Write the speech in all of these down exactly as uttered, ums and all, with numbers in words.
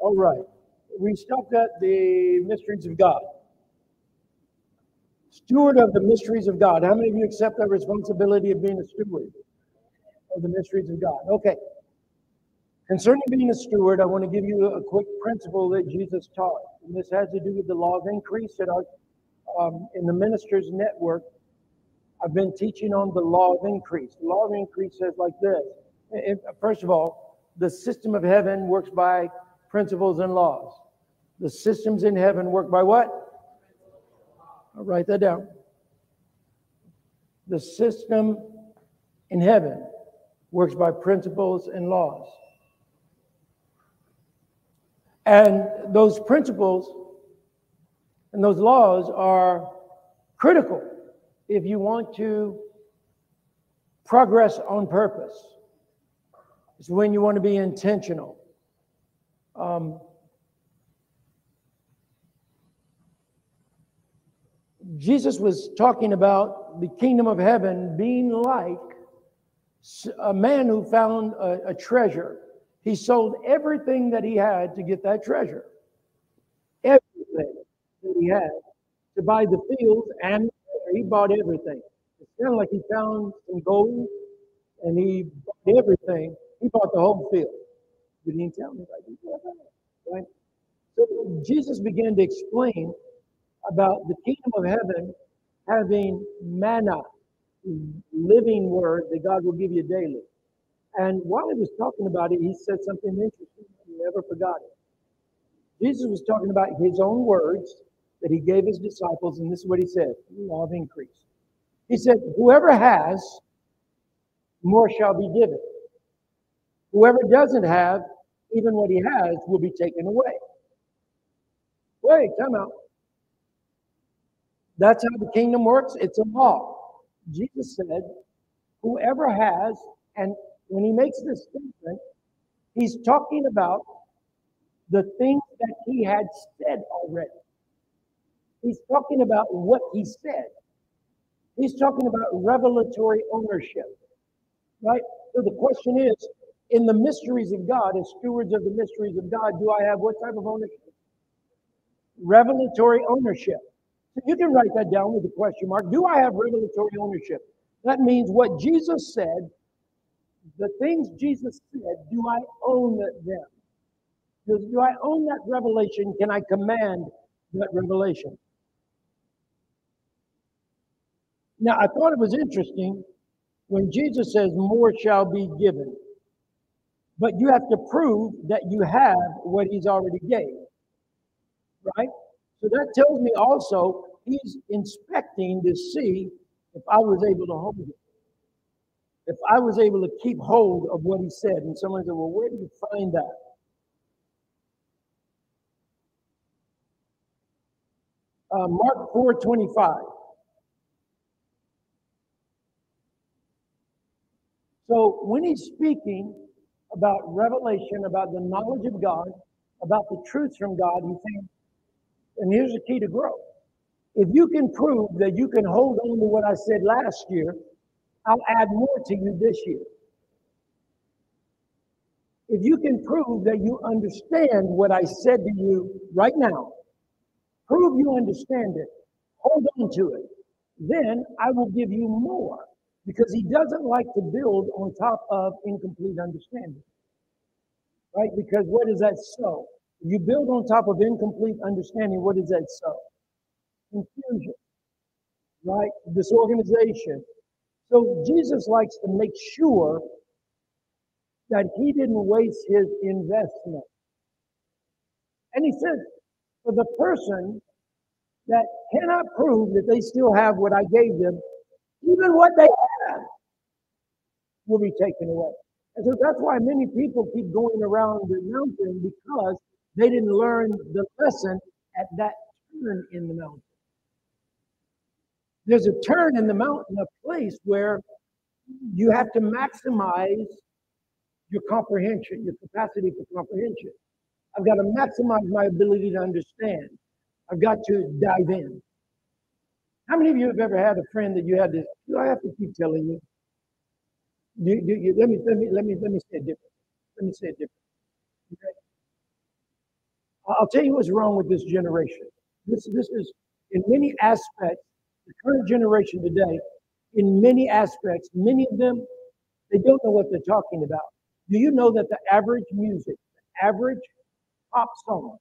All right. We stopped at the mysteries of God. Steward of the mysteries of God. How many of you accept that responsibility of being a steward of the mysteries of God? Okay. Concerning being a steward, I want to give you a quick principle that Jesus taught. And this has to do with the law of increase. That our, um, in the Ministers Network, I've been teaching on the law of increase. The law of increase says like this. It, first of all, the system of heaven works by principles and laws. The systems in heaven work by what? I'll write that down. The system in heaven works by principles and laws. And those principles and those laws are critical if you want to progress on purpose. It's when you want to be intentional. Um, Jesus was talking about the kingdom of heaven being like a man who found a, a treasure. He sold everything that he had to get that treasure. Everything that he had to buy the field, and he bought everything. It's kind of like he found some gold and he bought everything. He bought the whole field. But he didn't tell me. Right? So Jesus began to explain about the kingdom of heaven having manna, living word that God will give you daily. And while he was talking about it, he said something interesting. He never forgot it. Jesus was talking about his own words that he gave his disciples, and this is what he said, the law of increase. He said, whoever has, more shall be given. Whoever doesn't have, even what he has will be taken away. Wait, time out. That's how the kingdom works. It's a law. Jesus said, whoever has, and when he makes this statement, he's talking about the things that he had said already. He's talking about what he said. He's talking about revelatory ownership, right? So the question is, in the mysteries of God, as stewards of the mysteries of God, do I have what type of ownership? Revelatory ownership. So you can write that down with a question mark. Do I have revelatory ownership? That means what Jesus said, the things Jesus said, do I own them? Do, do I own that revelation? Can I command that revelation? Now, I thought it was interesting when Jesus says, more shall be given. But you have to prove that you have what he's already gave, right? So that tells me also he's inspecting to see if I was able to hold it. If I was able to keep hold of what he said. And someone said, well, where did you find that? Uh, Mark four twenty-five. So when he's speaking about revelation, about the knowledge of God, about the truths from God, he's saying, and here's the key to growth. If you can prove that you can hold on to what I said last year, I'll add more to you this year. If you can prove that you understand what I said to you right now, prove you understand it, hold on to it, then I will give you more, because he doesn't like to build on top of incomplete understanding, right? Because what is that so? You build on top of incomplete understanding, what is that so? Confusion, right? Disorganization. So Jesus likes to make sure that he didn't waste his investment. And he said, for the person that cannot prove that they still have what I gave them, even what they have will be taken away. And so that's why many people keep going around the mountain, because they didn't learn the lesson at that turn in the mountain. There's a turn in the mountain, a place where you have to maximize your comprehension, your capacity for comprehension. I've got to maximize my ability to understand. I've got to dive in. How many of you have ever had a friend that you had to, do I have to keep telling you? You, you, you let me, let me, let me, let me say it different. Let me say it different. Okay? I'll tell you what's wrong with this generation. This, this is, in many aspects, the current generation today, in many aspects, many of them, they don't know what they're talking about. Do you know that the average music, the average pop song,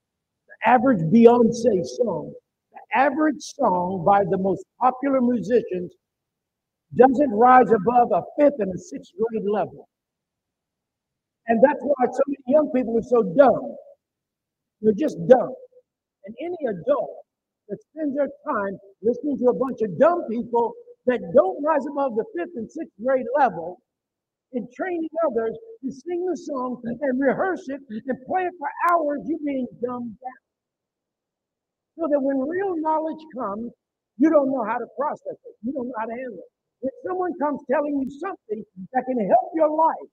the average Beyonce song, the average song by the most popular musicians doesn't rise above a fifth and a sixth grade level? And that's why so many young people are so dumb. They're just dumb. And any adult that spends their time listening to a bunch of dumb people that don't rise above the fifth and sixth grade level and training others to sing the song and rehearse it and play it for hours, you're being dumbed down. So that when real knowledge comes, you don't know how to process it. You don't know how to handle it. If someone comes telling you something that can help your life,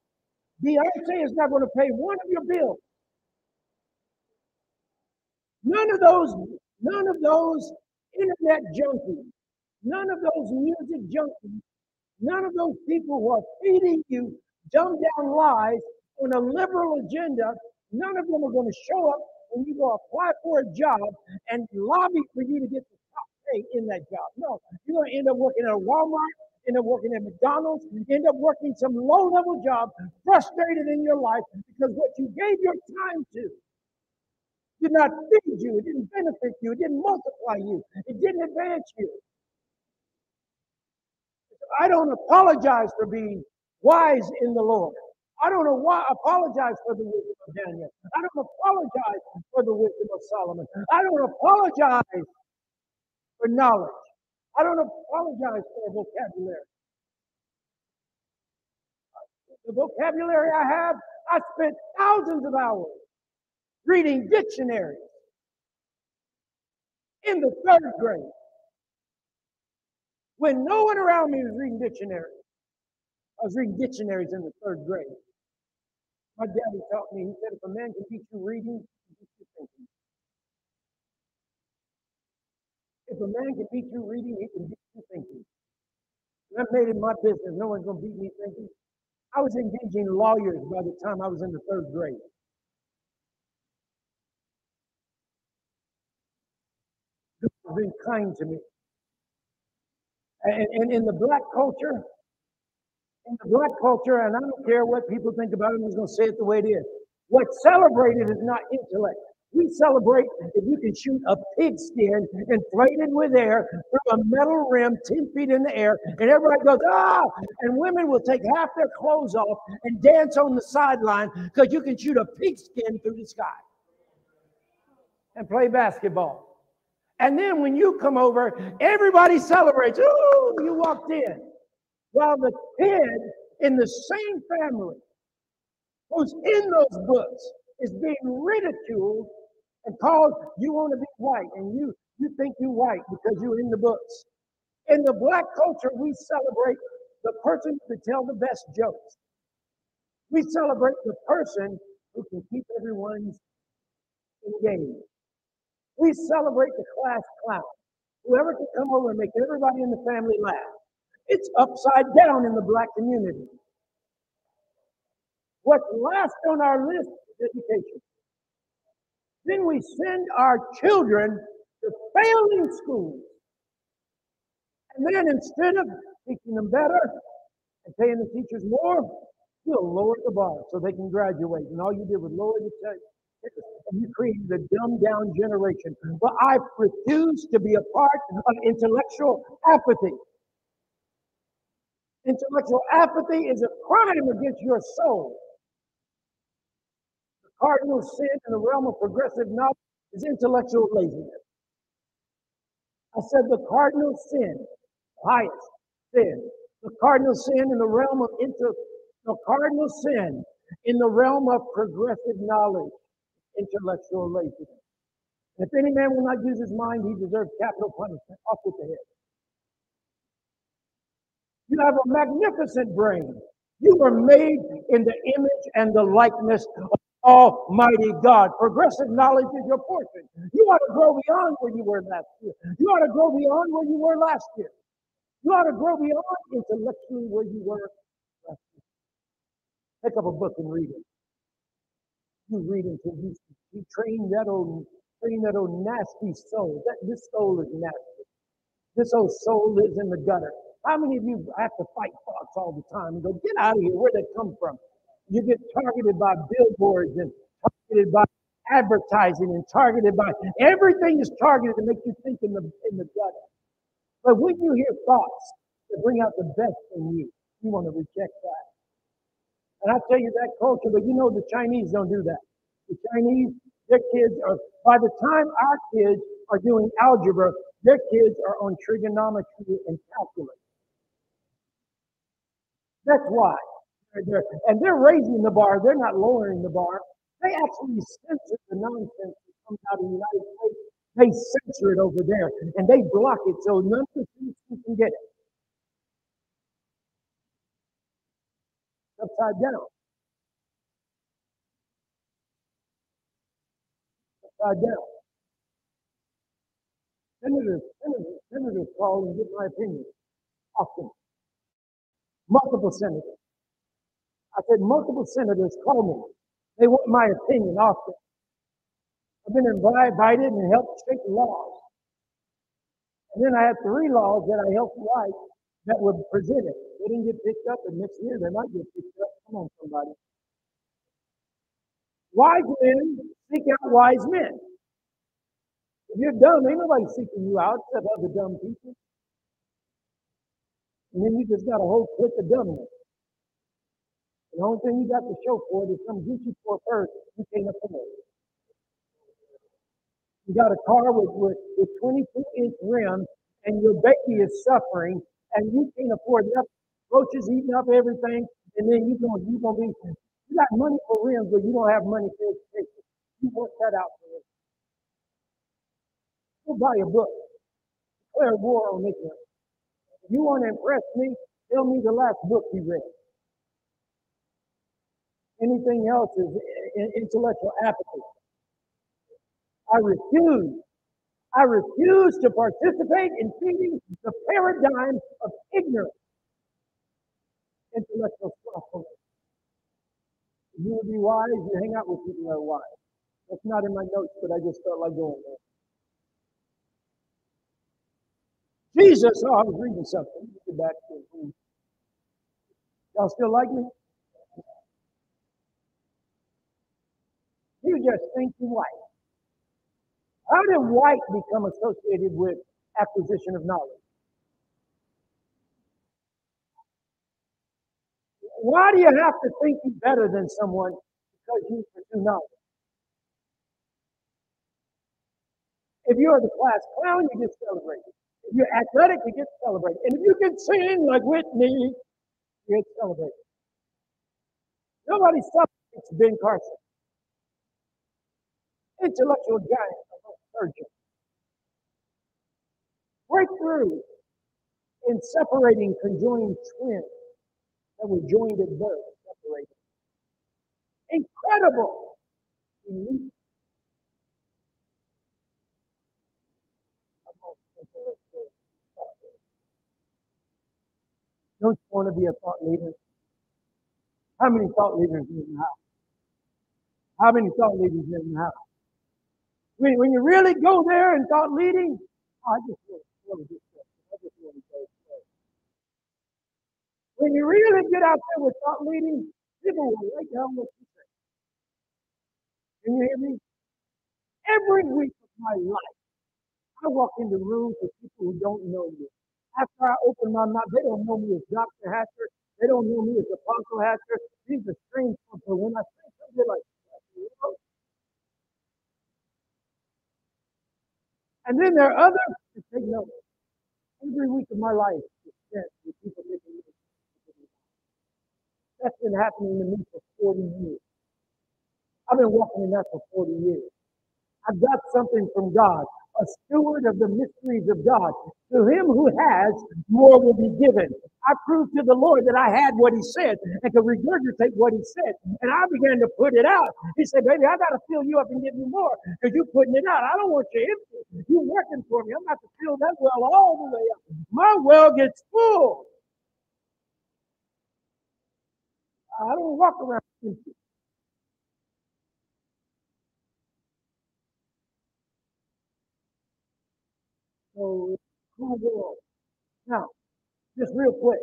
Beyonce is not going to pay one of your bills. None of those, none of those internet junkies, none of those music junkies, none of those people who are feeding you dumbed down lies on a liberal agenda, none of them are going to show up when you go apply for a job and lobby for you to get the top pay in that job. No, you're going to end up working at a Walmart, end up working at McDonald's, you end up working some low-level job, frustrated in your life because what you gave your time to did not feed you, it didn't benefit you, it didn't multiply you, it didn't advance you. I don't apologize for being wise in the Lord. I don't know why apologize for the wisdom of Daniel. I don't apologize for the wisdom of Solomon. I don't apologize for knowledge. I don't apologize for a vocabulary. The vocabulary I have, I spent thousands of hours reading dictionaries in the third grade when no one around me was reading dictionaries. I was reading dictionaries in the third grade. My daddy taught me, he said, if a man can teach you reading, he can teach you thinking. If a man can beat you reading, he can beat you thinking. And I made it my business. No one's going to beat me thinking. I was engaging lawyers by the time I was in the third grade. God has been kind to me. And, and in the black culture, in the black culture, and I don't care what people think about it, I'm just going to say it the way it is. What's celebrated is not intellect. We celebrate if you can shoot a pigskin inflated with air through a metal rim ten feet in the air, and everybody goes, ah! And women will take half their clothes off and dance on the sideline because you can shoot a pigskin through the sky and play basketball. And then when you come over, everybody celebrates. Ooh, you walked in. While the kid in the same family who's in those books is being ridiculed and called, you want to be white, and you, you think you're white because you're in the books. In the black culture, we celebrate the person who can tell the best jokes. We celebrate the person who can keep everyone's engaged. We celebrate the class clown, whoever can come over and make everybody in the family laugh. It's upside down in the black community. What's last on our list? Education. Then we send our children to failing schools. And then instead of teaching them better and paying the teachers more, you'll lower the bar so they can graduate. And all you did was lower the test. And you created a dumbed down generation. But I refuse to be a part of intellectual apathy. Intellectual apathy is a crime against your soul. Cardinal sin in the realm of progressive knowledge is intellectual laziness. I said the cardinal sin, the highest sin, the cardinal sin in the realm of inter, the cardinal sin in the realm of progressive knowledge, intellectual laziness. If any man will not use his mind, he deserves capital punishment. Off with the head. You have a magnificent brain. You were made in the image and the likeness of Almighty God. Progressive knowledge is your portion. You ought to grow beyond where you were last year. You ought to grow beyond where you were last year. You ought to grow beyond intellectually where you were last year. Pick up a book and read it. You read until you, you train that old thing that old nasty soul, that this soul is nasty. This old soul lives in the gutter. How many of you have to fight thoughts all the time and go, get out of here, where'd that come from? You get targeted by billboards and targeted by advertising and targeted by, everything is targeted to make you think in the, in the gutter. But when you hear thoughts that bring out the best in you, you want to reject that. And I tell you that culture, but you know the Chinese don't do that. The Chinese, their kids are, by the time our kids are doing algebra, their kids are on trigonometry and calculus. That's why. They're, they're, and they're raising the bar. They're not lowering the bar. They actually censor the nonsense that comes out of the United States. They censor it over there, and they block it so none of the students can get it. Upside down. Upside down. Senators, senators, senators call and get my opinion often. Multiple senators. I said multiple senators call me. They want my opinion often. I've been invited and helped shape laws. And then I had three laws that I helped write that were presented. They didn't get picked up, and next year they might get picked up. Come on, somebody. Wise men seek out wise men. If you're dumb, ain't nobody seeking you out except other dumb people. And then you just got a whole clique of dumbness. The only thing you got to show for it is some Gucci for first you can't afford. You got a car with, with, with twenty-two inch rims, and your baby is suffering, and you can't afford nothing. Roaches eating up everything, and then you're going you gonna be, you got money for rims, but you don't have money for education. You work that out for it. Go buy a book. Declare war on ignorance. If you want to impress me, tell me the last book you read. Anything else is intellectual apathy. I refuse. I refuse to participate in feeding the paradigm of ignorance. Intellectual slothfulness. If you would be wise, you hang out with people that are wise. That's not in my notes, but I just felt like going there. Jesus, oh, I was reading something. Get back to it. Y'all still like me? You just think you're white. How did white become associated with acquisition of knowledge? Why do you have to think you're better than someone because you pursue knowledge? If you're the class clown, you get celebrated. If you're athletic, you get celebrated. And if you can sing like Whitney, you get celebrated. Nobody celebrates Ben Carson. Intellectual giant, surgeon. Breakthrough in separating conjoined twins that were joined at birth, separated. Incredible. Unique. Don't you want to be a thought leader? How many thought leaders are in the house? How many thought leaders are in the house? When, when you really go there and thought leading, oh, I just really do this. I just really go there. When you really get out there with thought leading, people will write down what you say. Can you hear me? Every week of my life, I walk into rooms with people who don't know me. After I open my mouth, they don't know me as Doctor Hatcher. They don't know me as Apostle Hatcher. These are strange people. When I say something, they're like, you know? And then there are others that take notes. Every week of my life is spent with people making notes. That's been happening to me for forty years. I've been walking in that for forty years. I got something from God, a steward of the mysteries of God. To him who has, more will be given. I proved to the Lord that I had what he said and could regurgitate what he said. And I began to put it out. He said, baby, I got to fill you up and give you more because you're putting it out. I don't want you empty. You're working for me. I'm about to fill that well all the way up. My well gets full. I don't walk around empty. So who will? Now, just real quick,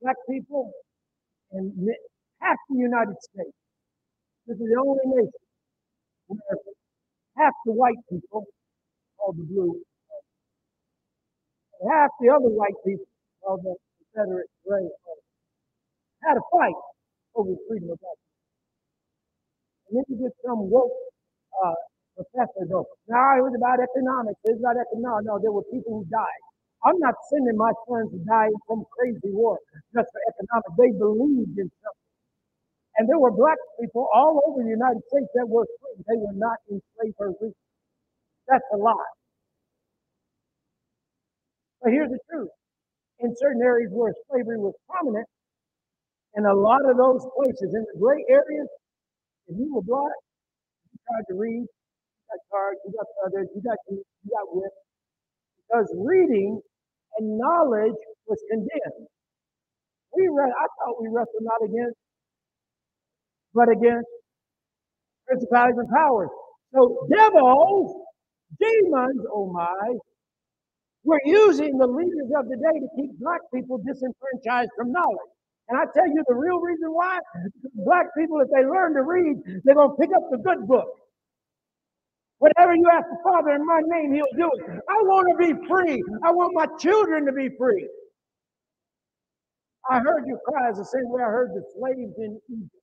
black people in half the United States, this is the only nation where half the white people are the blue, and half the other white people are the Confederate gray. Had a fight over freedom of black people. And then you get some woke uh, professor go, no, nah, it was about economics, it was about economics. No, there were people who died. I'm not sending my sons to die in some crazy war just for economics. They believed in something. And there were black people all over the United States that were free. They were not in slavery. That's a lie. But here's the truth. In certain areas where slavery was prominent, in a lot of those places, in the gray areas, if you were black, you tried to read, you got charged, you got others, you got you, you got whipped. Because reading and knowledge was condemned. We read, I thought we wrestled not against, but against principalities and powers. So devils, demons, oh my, were using the leaders of the day to keep black people disenfranchised from knowledge. And I tell you the real reason why, black people, if they learn to read, they're going to pick up the good book. Whatever you ask the Father in my name, he'll do it. I want to be free. I want my children to be free. I heard your cries the same way I heard the slaves in Egypt,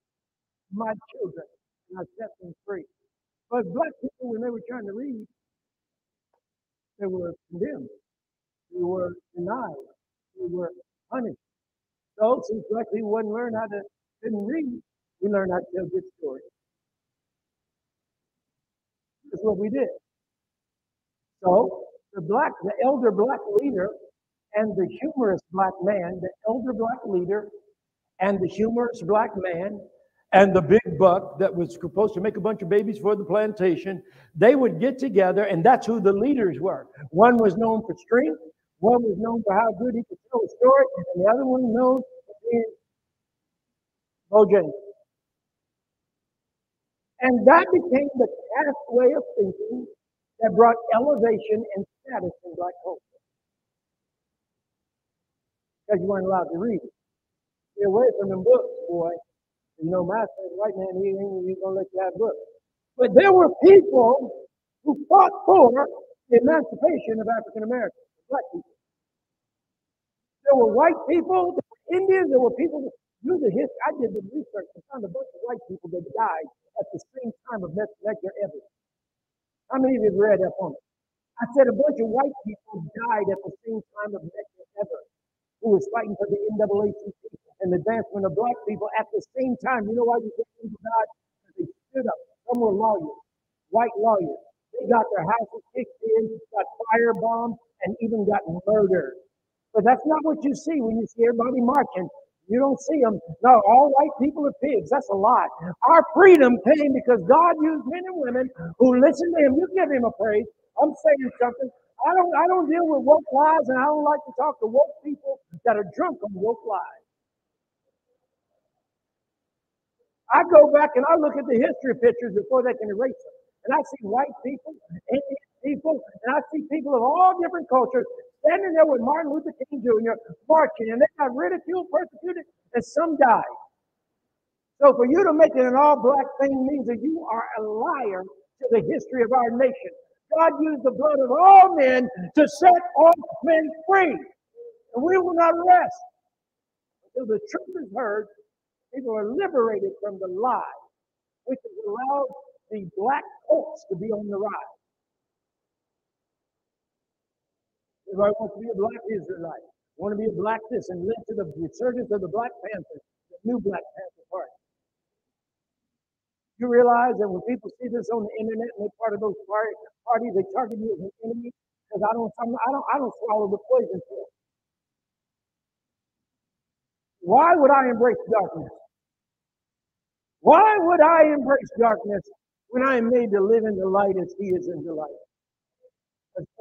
my children, and I set them free. But black people, when they were trying to read, they were condemned. They were denied. They were punished. So, since black people wouldn't learn how to, didn't read, we learned how to tell good stories. That's what we did. So, the black, the elder black leader and the humorous black man, the elder black leader and the humorous black man and the big buck that was supposed to make a bunch of babies for the plantation, they would get together, and that's who the leaders were. One was known for strength. One was known for how good he could tell a story, and the other one known for being Bojangles. And that became the past way of thinking that brought elevation and status in black culture. Because you weren't allowed to read it. Stay away from them books, boy. You know, my said, white man, he ain't gonna let you have books. But there were people who fought for the emancipation of African Americans. Black people. There were white people, there were Indians, there were people that knew the history. I did the research and found a bunch of white people that died at the same time of Medgar Evers. How many of you have read that poem? I said a bunch of white people died at the same time of Medgar Evers, who was fighting for the N double A C P and the advancement of black people at the same time. You know why these people died? Because they stood up. Some were lawyers, white lawyers. They got their houses kicked in, got firebombed, and even got murdered. But that's not what you see when you see everybody marching. You don't see them. No, all white people are pigs. That's a lie. Our freedom came because God used men and women who listened to him. You give him a praise. I'm saying something. I don't I don't deal with woke lies, and I don't like to talk to woke people that are drunk on woke lies. I go back and I look at the history pictures before they can erase them. And I see white people, Indian people, and I see people of all different cultures standing there with Martin Luther King Junior marching, and they got ridiculed, persecuted, and some died. So for you to make it an all-black thing means that you are a liar to the history of our nation. God used the blood of all men to set all men free, and we will not rest until the truth is heard. People are liberated from the lie, which is allowed the black cults to be on the rise. Everybody wants to be a black Israelite, want to be a black this, and led to the resurgence of the Black Panther, the new Black Panther Party. You realize that when people see this on the internet and they're part of those parties, they target you as an enemy because I don't, I don't, I don't swallow the poison pill. Why would I embrace darkness? Why would I embrace darkness when I am made to live in the light as he is in the light?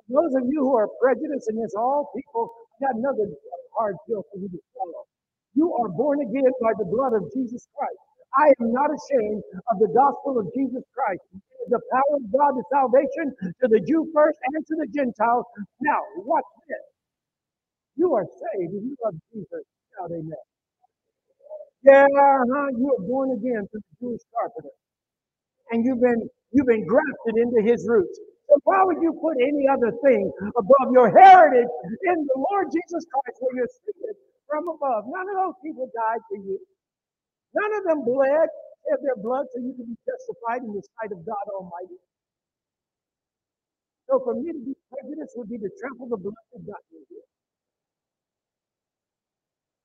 Those of you who are prejudiced against all people, got another hard pill for you to follow. You are born again by the blood of Jesus Christ. I am not ashamed of the gospel of Jesus Christ. It is the power of God to salvation, to the Jew first and to the Gentiles. Now, watch this. You are saved if you love Jesus. Shout amen. Yeah, uh-huh, you are born again through the Jewish carpenter. And you've been, you've been grafted into his roots. So why would you put any other thing above your heritage in the Lord Jesus Christ where you're seated from above? None of those people died for you. None of them bled of their blood so you can be justified in the sight of God Almighty. So for me to be prejudiced would be to trample the blood that got me here.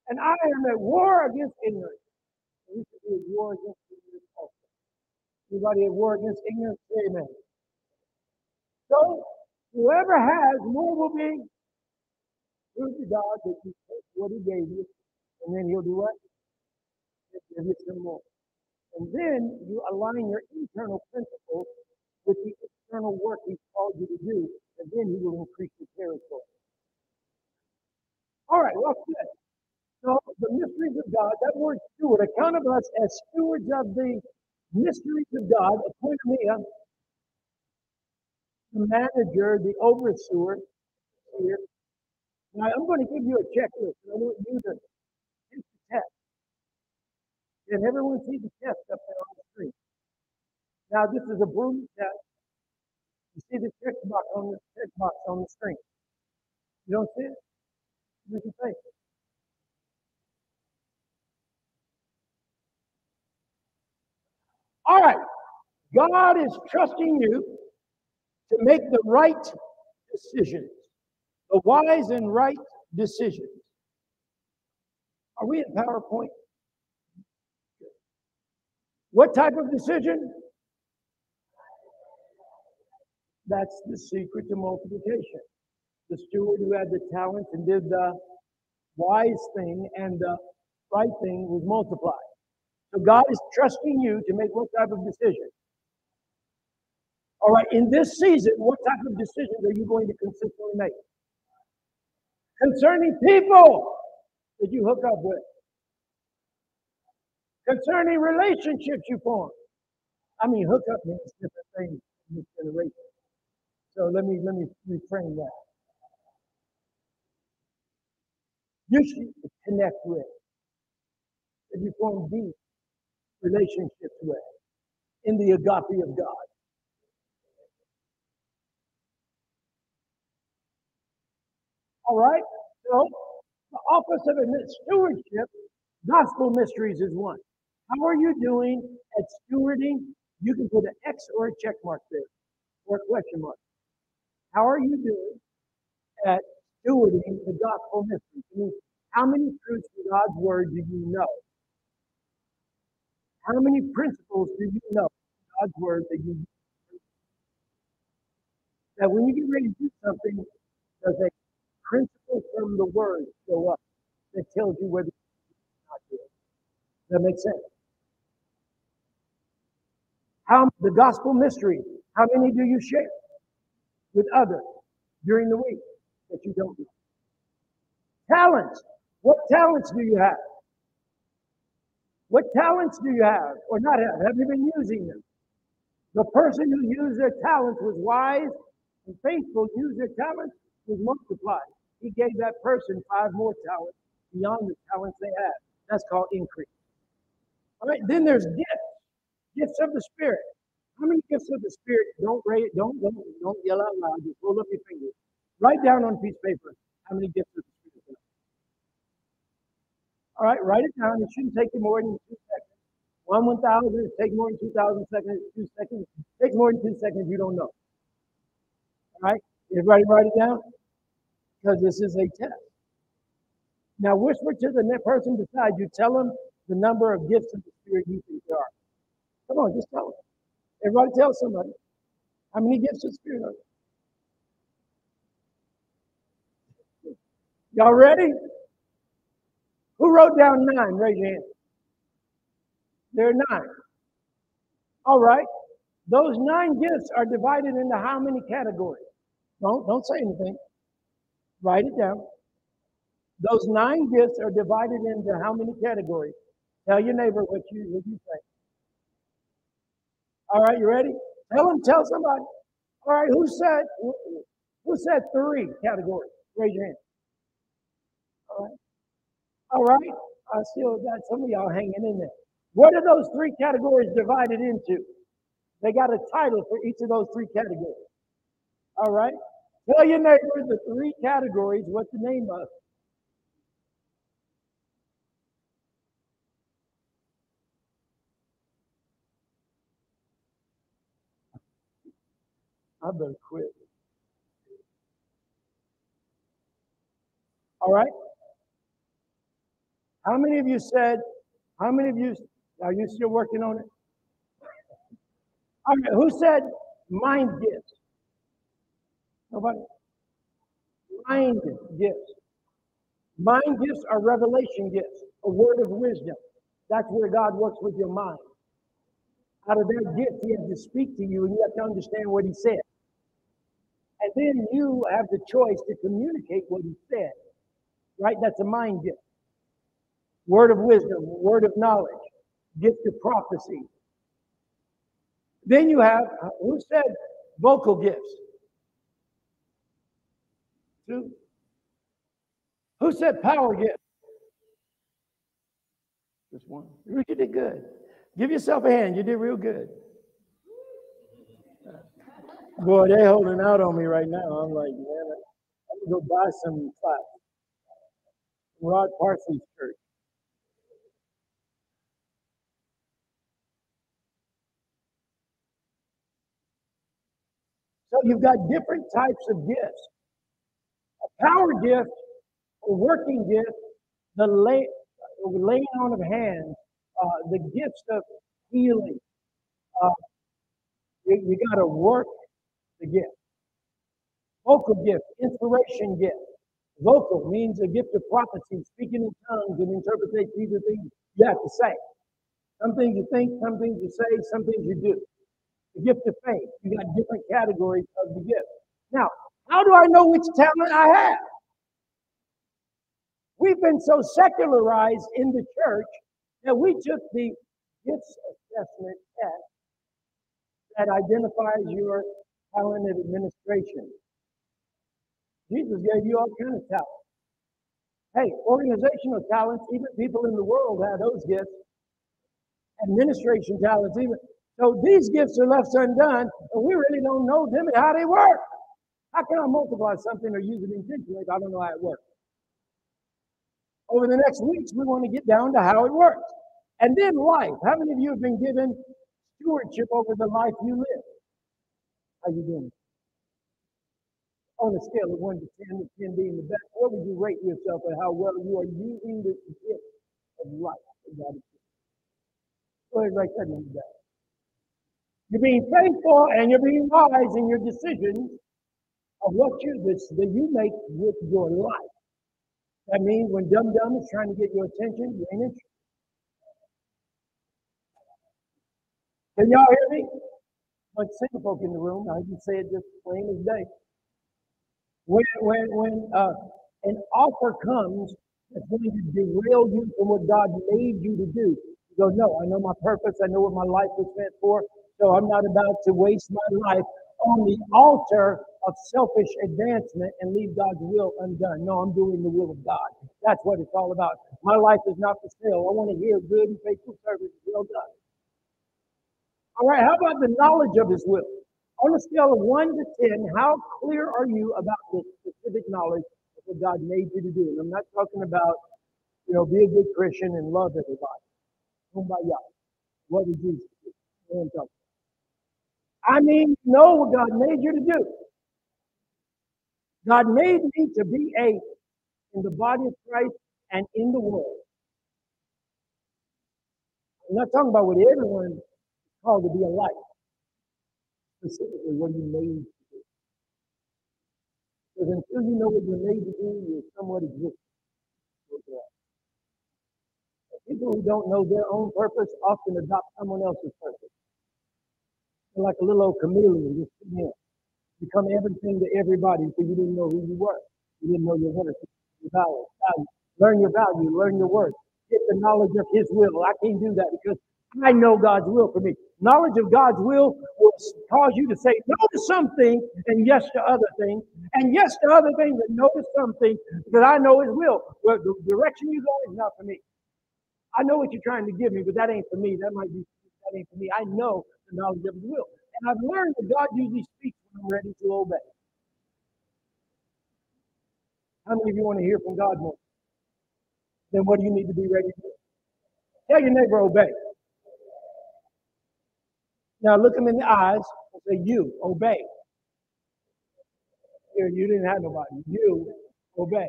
And I am at war against ignorance. We should be at war against ignorance also. Anybody at war against ignorance? Amen. So, whoever has more will be prove to God that you take what he gave you, and then he'll do what? He'll give you some more. And then you align your internal principles with the external work he's called you to do, and then he will increase your territory. All right, well, good. So, the mysteries of God, that word steward, account of us as stewards of the mysteries of God, koinonia. The manager, the overseer here. Now, I'm going to give you a checklist. I want you to take the test. And everyone see the test up there on the screen. Now, this is a broom test. You see the check box on the check box on the screen. You don't see it? Look at your face. All right. God is trusting you to make the right decisions, the wise and right decisions. Are we in PowerPoint? What type of decision? That's the secret to multiplication. The steward who had the talent and did the wise thing and the right thing was multiplied. So God is trusting you to make what type of decision? All right, in this season, what type of decisions are you going to consistently make? Concerning people that you hook up with. Concerning relationships you form. I mean, hook up means different things in this generation. So let me, let me reframe that. You should connect with, that you form deep relationships with, in the agape of God. All right, so the office of stewardship, gospel mysteries is one. How are you doing at stewarding? You can put an X or a check mark there, or a question mark. How are you doing at stewarding the gospel mysteries? I mean, how many truths from God's word do you know? How many principles do you know from God's word that you know? That when you get ready to do something, does a principles from the word show up that tells you whether you're not doing it. That makes sense. How the gospel mystery, how many do you share with others during the week that you don't know? Talents. What talents do you have? What talents do you have or not have? Have you been using them? The person who used their talents was wise and faithful, used their talents, was multiplied. He gave that person five more talents beyond the talents they had. That's called increase. All right, then there's gifts. Gifts of the Spirit. How many gifts of the Spirit? Don't raise, don't, don't, don't yell out loud. Just hold up your fingers. Write down on a piece of paper how many gifts of the Spirit you have. All right, write it down. It shouldn't take you more than two seconds. One one thousand, it takes more than two thousand seconds, two seconds. It takes more than two seconds, you don't know. All right? Everybody write it down? Because this is a test. Now whisper to the next person beside you. Tell them the number of gifts of the Spirit you think there are. Come on, just tell them. Everybody tell somebody. How many gifts of the Spirit are there? Y'all ready? Who wrote down nine? Raise your hand. There are nine. All right. Those nine gifts are divided into how many categories? Don't, don't say anything. Write it down. Those nine gifts are divided into how many categories? Tell your neighbor what you what you think. All right, you ready? Tell them, tell somebody. All right, who said who said three categories? Raise your hand. All right. All right. I still got some of y'all hanging in there. What are those three categories divided into? They got a title for each of those three categories. All right. Tell your neighbor the three categories, what the name of. I better quit. All right. How many of you said, how many of you, are you still working on it? All right, who said mind gifts? Nobody? Mind gifts. Mind gifts are revelation gifts, a word of wisdom. That's where God works with your mind. Out of that gift, he has to speak to you, and you have to understand what he said. And then you have the choice to communicate what he said, right? That's a mind gift. Word of wisdom, word of knowledge, gift of prophecy. Then you have, who said vocal gifts? Two. Who said power gifts? Just one. You did good. Give yourself a hand. You did real good. Boy, they're holding out on me right now. I'm like, man, I'm going to go buy some class. Rod Parsons Church. So you've got different types of gifts. A power gift, a working gift, the lay, laying on of hands, uh, the gifts of healing. Uh, you you got to work the gift. Vocal gift, inspiration gift. Vocal means a gift of prophecy, speaking in tongues and interpretation. These are things you have to say. Some things you think, some things you say, some things you do. The gift of faith. You got different categories of the gift. Now, how do I know which talent I have? We've been so secularized in the church that we took the gifts assessment test that identifies your talent of administration. Jesus gave you all kinds of talent. Hey, organizational talents, even people in the world have those gifts. Administration talents, even. So these gifts are left undone, and we really don't know them and how they work. How can I multiply something or use it intentionally if I don't know how it works? Over the next weeks, we want to get down to how it works. And then life. How many of you have been given stewardship over the life you live? How you doing? On a scale of one to ten, ten being the best, what would you rate yourself at how well you are using the gift of life? Go ahead and write that in the back. You're being faithful and you're being wise in your decisions of what you this, that you make with your life. That means when Dum Dum is trying to get your attention, you ain't interested. Can y'all hear me? Like single folk in the room, I can say it just plain as day. When when when uh, an offer comes that's going to derail you from what God made you to do, you go, no, I know my purpose. I know what my life was meant for. So I'm not about to waste my life on the altar of selfish advancement and leave God's will undone. No, I'm doing the will of God. That's what it's all about. My life is not for sale. I want to hear good and faithful service. Well done. All right, how about the knowledge of his will? On a scale of one to ten, how clear are you about this specific knowledge of what God made you to do? And I'm not talking about, you know, be a good Christian and love everybody. Kumbaya. What did Jesus do? What I'm talking about. I mean, know what God made you to do. God made me to be a in the body of Christ and in the world. I'm not talking about what everyone is called to be a light. Specifically, what you made to do. Because until you know what you're made to do, you're somewhat existing. People who don't know their own purpose often adopt someone else's purpose. Like a little old chameleon, just sitting there. Become everything to everybody because you didn't know who you were. You didn't know your worth, your value. Learn your value, learn your worth. get the knowledge of his will. I can't do that because I know God's will for me. Knowledge of God's will will cause you to say no to something and yes to other things, and yes to other things and no to something because I know his will. Well, the direction you go is not for me. I know what you're trying to give me, but that ain't for me. That might be that ain't for me. I know the knowledge of his will. And I've learned that God usually speaks when I'm ready to obey. How many of you want to hear from God more? Then what do you need to be ready to do? Tell your neighbor, obey. Now look him in the eyes and say, you, obey. Here, you didn't have nobody. You, obey.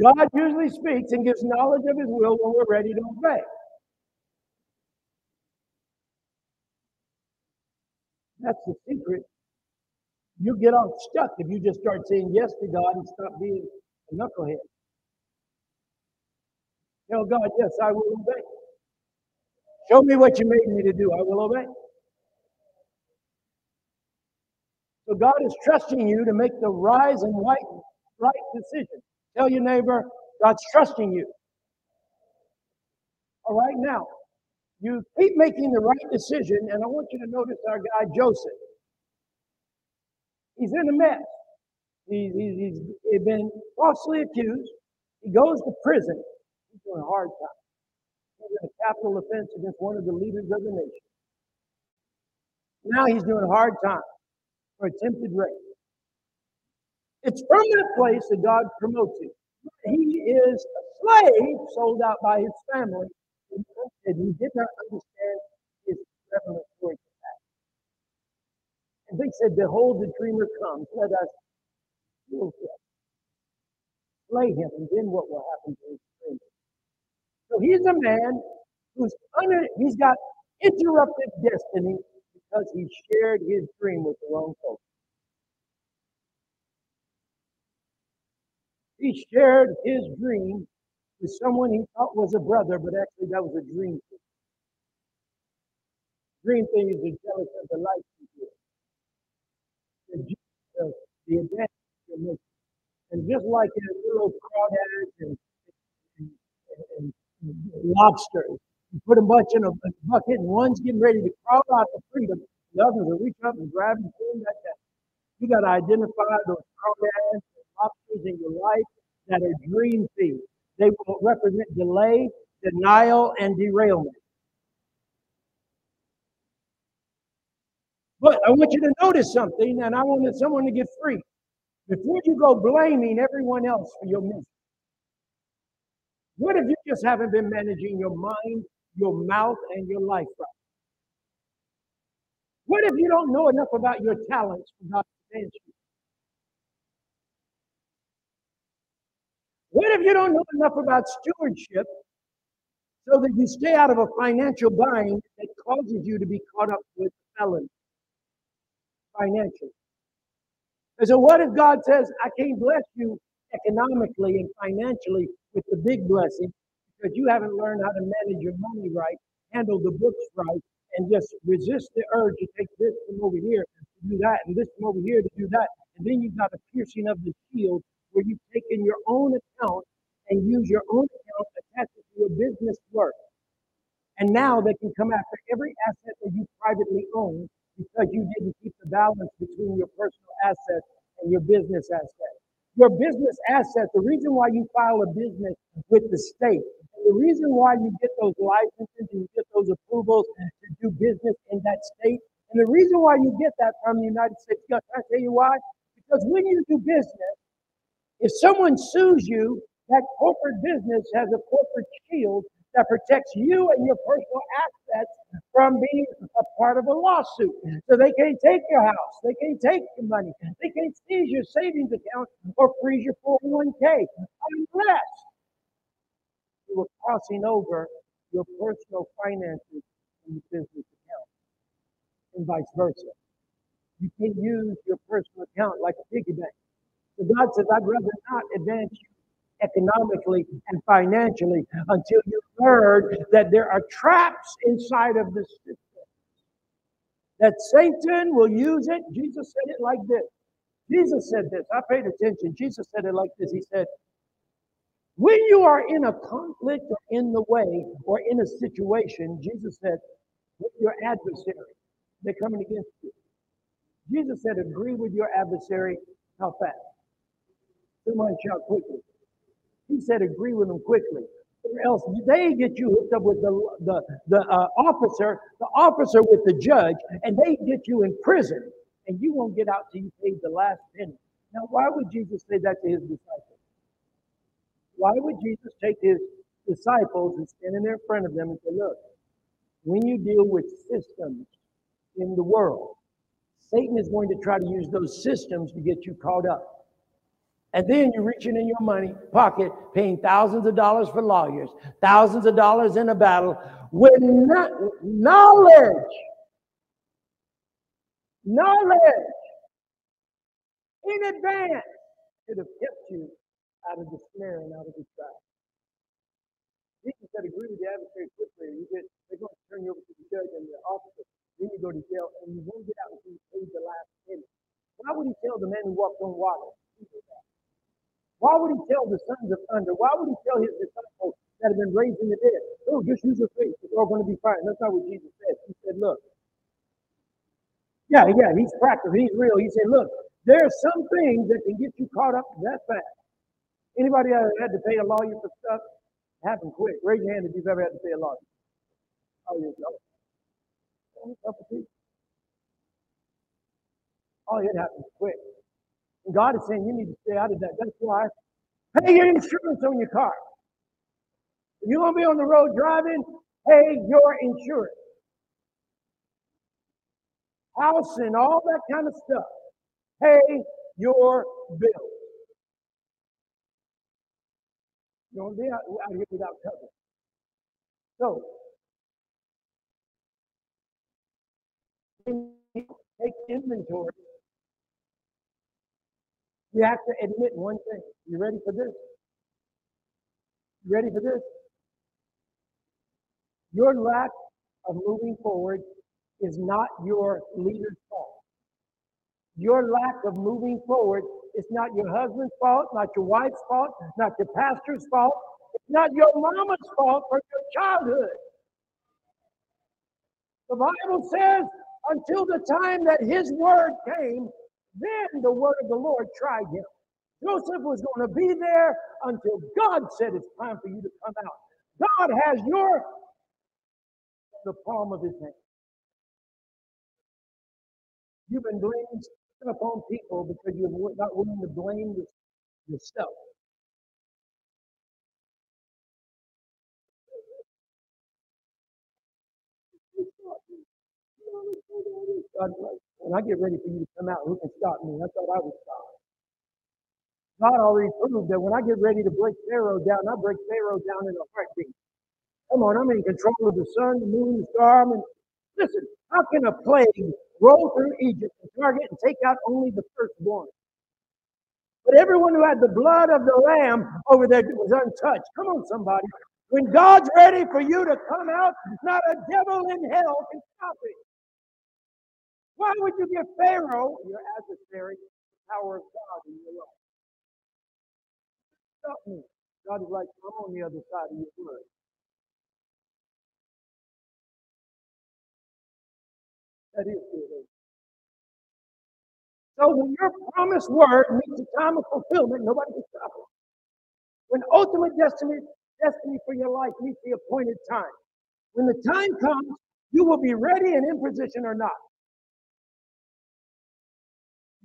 God usually speaks and gives knowledge of his will when we're ready to obey. That's the secret. You get all stuck if you just start saying yes to God and stop being a knucklehead. Tell God, yes, I will obey. Show me what you made me to do. I will obey. So God is trusting you to make the rise and right, right decision. Tell your neighbor, God's trusting you. All right, now, you keep making the right decision, and I want you to notice our guy, Joseph. He's in a mess. He, he, he's been falsely accused. He goes to prison. He's doing a hard time. He's in a capital offense against one of the leaders of the nation. Now he's doing a hard time for attempted rape. It's from that place that God promotes him. He is a slave sold out by his family, and he did not understand his revelatory capacity. And they said, behold, the dreamer comes. Let us kill him. Slay him, and then what will happen to his dreamer? So he's a man who's under, he's got interrupted destiny because he shared his dream with the wrong folks. He shared his dream with someone he thought was a brother, but actually that was a dream thing. Dream thing is the jealous of the life you give. The jealous of the advantage you're making. And just like in a little crawdads and, and, and, and lobsters, you put a bunch in a bucket and one's getting ready to crawl out to freedom, the others will reach up and grab and pull that down. You got to identify those crawdads in your life that are dream thieves. They will represent delay, denial, and derailment. But I want you to notice something, and I wanted someone to get free. Before you go blaming everyone else for your misery, what if you just haven't been managing your mind, your mouth, and your life right? What if you don't know enough about your talents for God to advance you? What if you don't know enough about stewardship so that you stay out of a financial bind that causes you to be caught up with felony financially? And so what if God says, I can't bless you economically and financially with the big blessing because you haven't learned how to manage your money right, handle the books right, and just resist the urge to take this from over here to do that and this from over here to do that. And then you've got a piercing of the shield where you take in your own account and use your own account attached to your business work. And now they can come after every asset that you privately own because you didn't keep the balance between your personal assets and your business assets. Your business assets, the reason why you file a business with the state, the reason why you get those licenses and you get those approvals to do business in that state, and the reason why you get that from the United States government, I'll tell you why, because when you do business, if someone sues you, that corporate business has a corporate shield that protects you and your personal assets from being a part of a lawsuit. So they can't take your house. They can't take your money. They can't seize your savings account or freeze your four oh one K unless you were crossing over your personal finances and your business account and vice versa. You can't use your personal account like a piggy bank. So God says, I'd rather not advance you economically and financially until you learn that there are traps inside of the system. That Satan will use it. Jesus said it like this. Jesus said this. I paid attention. Jesus said it like this. He said, When you are in a conflict or in the way or in a situation, Jesus said, with your adversary, they're coming against you. Jesus said, agree with your adversary. How fast? Someone shout quickly. He said, agree with them quickly. Or else they get you hooked up with the, the, the uh, officer, the officer with the judge, and they get you in prison, and you won't get out till you paid the last penny. Now, why would Jesus say that to his disciples? Why would Jesus take his disciples and stand in there in front of them and say, look, when you deal with systems in the world, Satan is going to try to use those systems to get you caught up. And then you're reaching in your money pocket, paying thousands of dollars for lawyers, thousands of dollars in a battle, with not knowledge, knowledge in advance could have kept you out of the snare and out of the trap. Jesus said, agree with the adversary quickly. You get, they're going to turn you over to the judge and the officer. Then you go to jail and you won't get out until you pay the last penny. Why would he tell the man who walked on water? Why would he tell the sons of thunder? Why would he tell his disciples that have been raised in the dead? Oh, just use your faith. It's all going to be fine. That's not what Jesus said. He said, look. Yeah, yeah, he's practical. He's real. He said, look, there are some things that can get you caught up that fast. Anybody ever had to pay a lawyer for stuff? Happen quick. Raise your hand if you've ever had to pay a lawyer. Oh, you know. Oh, it happens quick. And God is saying you need to stay out of that. That's why pay your insurance on your car. If you want to be on the road driving, pay your insurance. House and all that kind of stuff. Pay your bill. You don't be out, out here without coverage. So, when you take inventory, you have to admit one thing. You ready for this? You ready for this? Your lack of moving forward is not your leader's fault. Your lack of moving forward is not your husband's fault, not your wife's fault, not your pastor's fault. It's not your mama's fault or your childhood. The Bible says, until the time that his word came, then the word of the Lord tried him. Joseph was going to be there until God said, it's time for you to come out. God has your in the palm of his hand. You've been blaming stuff on people because you're not willing to blame yourself. When I get ready for you to come out, who can stop me? I thought I was stopped. God already proved that when I get ready to break Pharaoh down, I break Pharaoh down in a heartbeat. Come on, I'm in control of the sun, the moon, the star. I'm in. Listen, how can a plague roll through Egypt and target and take out only the firstborn? But everyone who had the blood of the lamb over there was untouched. Come on, somebody. When God's ready for you to come out, not a devil in hell can stop it. Why would you give Pharaoh, your adversary, the power of God in your life? Stop me. God is like, I'm on the other side of your word. That is good. So when your promised word meets the time of fulfillment, nobody can stop it. When ultimate destiny, destiny for your life meets the appointed time, when the time comes, you will be ready and in position or not.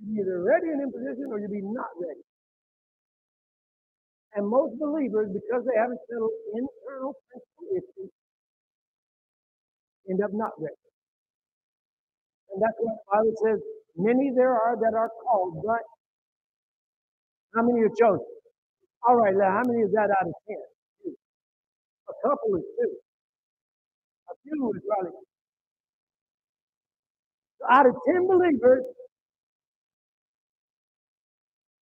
You're either ready and in position or you'll be not ready. And most believers, because they haven't settled internal principle issues, end up not ready. And that's what the Bible says, many there are that are called, but how many are chosen? All right, now, how many is that out of ten? Two. A couple is two. A few is probably two. So out of ten believers,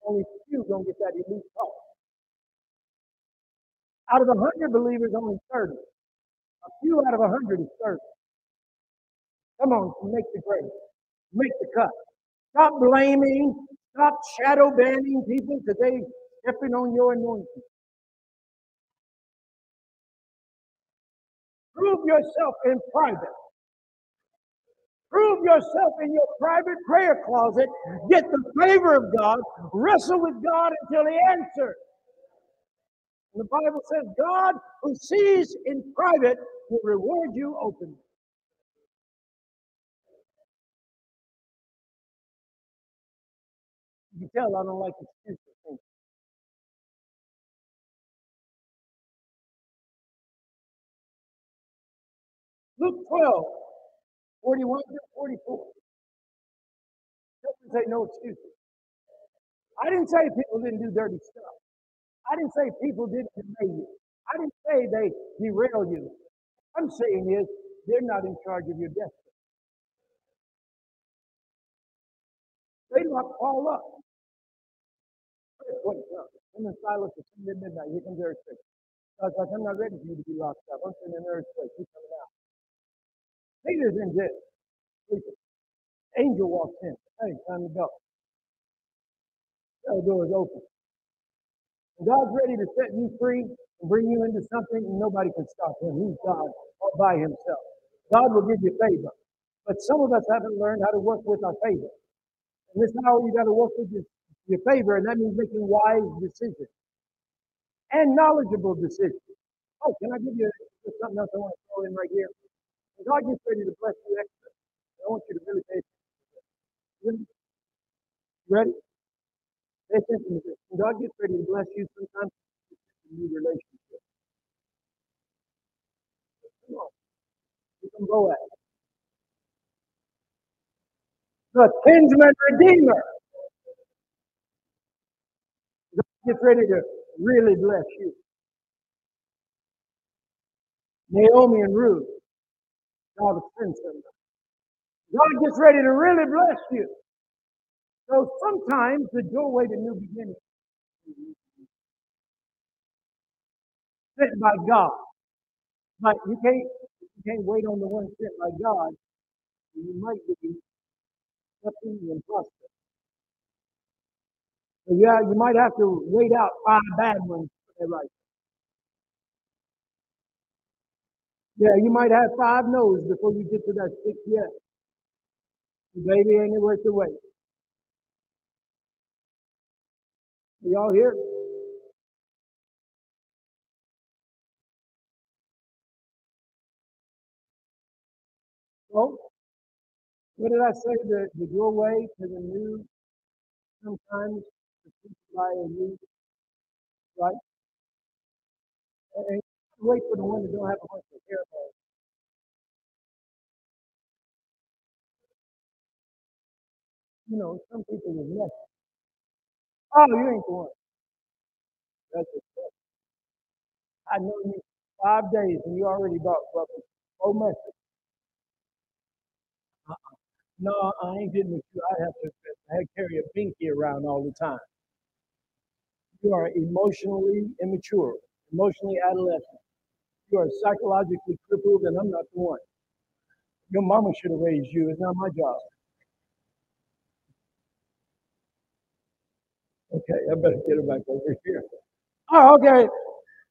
only few don't get that elite call. Out of a hundred believers, only thirty. A few out of a hundred is thirty. Come on, make the grade. Make the cut. Stop blaming. Stop shadow banning people because they're stepping on your anointing. Prove yourself in private. Prove yourself in your private prayer closet. Get the favor of God. Wrestle with God until he answers. The Bible says, God who sees in private will reward you openly. You can tell I don't like excuses. Luke twelve, forty-one to forty-four. Doesn't say no excuses. I didn't say people didn't do dirty stuff. I didn't say people didn't delay you. I didn't say they derail you. What I'm saying is they're not in charge of your destiny. They lock all up. I'm in silence at midnight. Here comes the earthquake. I was like, I'm not ready for you to be locked up. I'm sitting in the earthquake. You coming out. Peter's in jail. Angel walks in. Hey, time to go. The door is open. God's ready to set you free and bring you into something, and nobody can stop him. He's God all by himself. God will give you favor. But some of us haven't learned how to work with our favor. And this hour, you got to work with your, your favor, and that means making wise decisions and knowledgeable decisions. Oh, can I give you something else I want to throw in right here? When God gets ready to bless you extra, I want you to really pay attention. Ready? Pay attention to this. When God gets ready to bless you, sometimes it's a new relationship. Come on. You can go at it. The kinsman redeemer. God gets ready to really bless you. Naomi and Ruth. God sends them. God gets ready to really bless you. So sometimes the doorway to new beginnings sent by God. But you can't you can't wait on the one sent by God. You might be something impossible. So yeah, you might have to wait out five bad ones for their right. Yeah, you might have five no's before you get to that sixth yes. The baby ain't worth the wait. Are y'all here? Well, what did I say? The, the doorway to the new sometimes is by a new, right? And wait for the one that don't have a bunch of hair. You know, some people are messy. Oh, you ain't the one. That's it. I know you five days and you already bought something. Oh, messy. Uh -uh. No, I ain't getting with you. I have to I have to carry a binky around all the time. You are emotionally immature, emotionally adolescent. You are psychologically crippled, and I'm not the one. Your mama should have raised you. It's not my job. Okay, I better get her back over here. Oh, okay.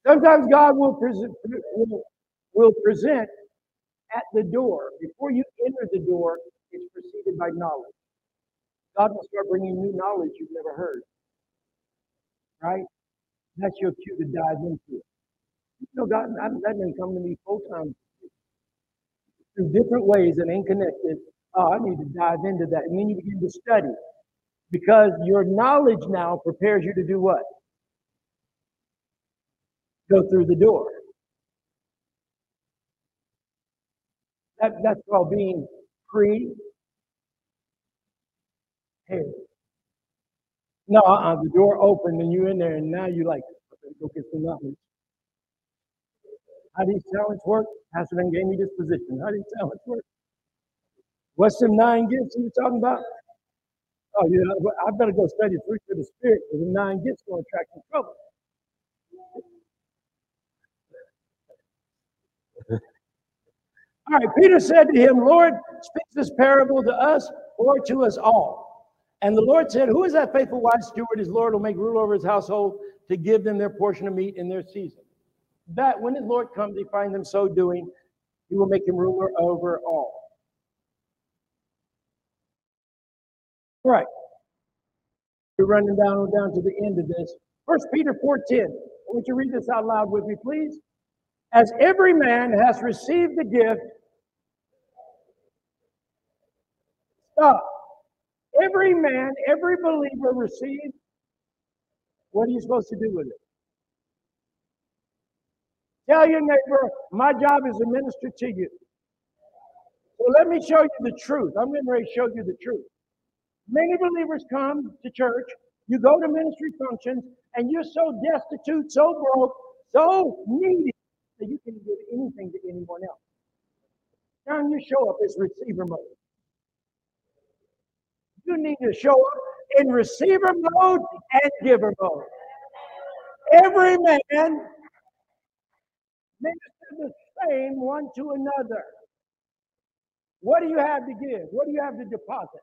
Sometimes God will present will, will present at the door. Before you enter the door, it's preceded by knowledge. God will start bringing new knowledge you've never heard. Right? That's your cue to dive into it. You know, God, I, that didn't come to me full time through different ways that ain't connected. Oh, I need to dive into that. And then you begin to study, because your knowledge now prepares you to do what? Go through the door. That, that's called being pre prepared. No, uh-uh, the door opened and you're in there, and now you're like, okay, go get some knowledge. How these talents work? Pastor Ben gave me this position. How these talents work? What's them nine gifts you were talking about? Oh, you know, I better go study the fruit of the Spirit, because the nine gifts going to attract some trouble. All right, Peter said to him, Lord, speak this parable to us or to us all. And the Lord said, who is that faithful wise steward his Lord will make ruler over his household to give them their portion of meat in their season? That when his Lord comes, he finds them so doing. He will make him ruler over all. All right. We're running down, down to the end of this. First Peter four ten. I want you to read this out loud with me, please. As every man has received the gift. Stop. Every man, every believer received. What are you supposed to do with it? Tell your neighbor, my job is to minister to you. So let me show you the truth. I'm going to show you the truth. Many believers come to church. You go to ministry functions, and you're so destitute, so broke, so needy that you can't give anything to anyone else. The time you show up is receiver mode. You need to show up in receiver mode and giver mode. Every man minister the same one to another. What do you have to give? What do you have to deposit?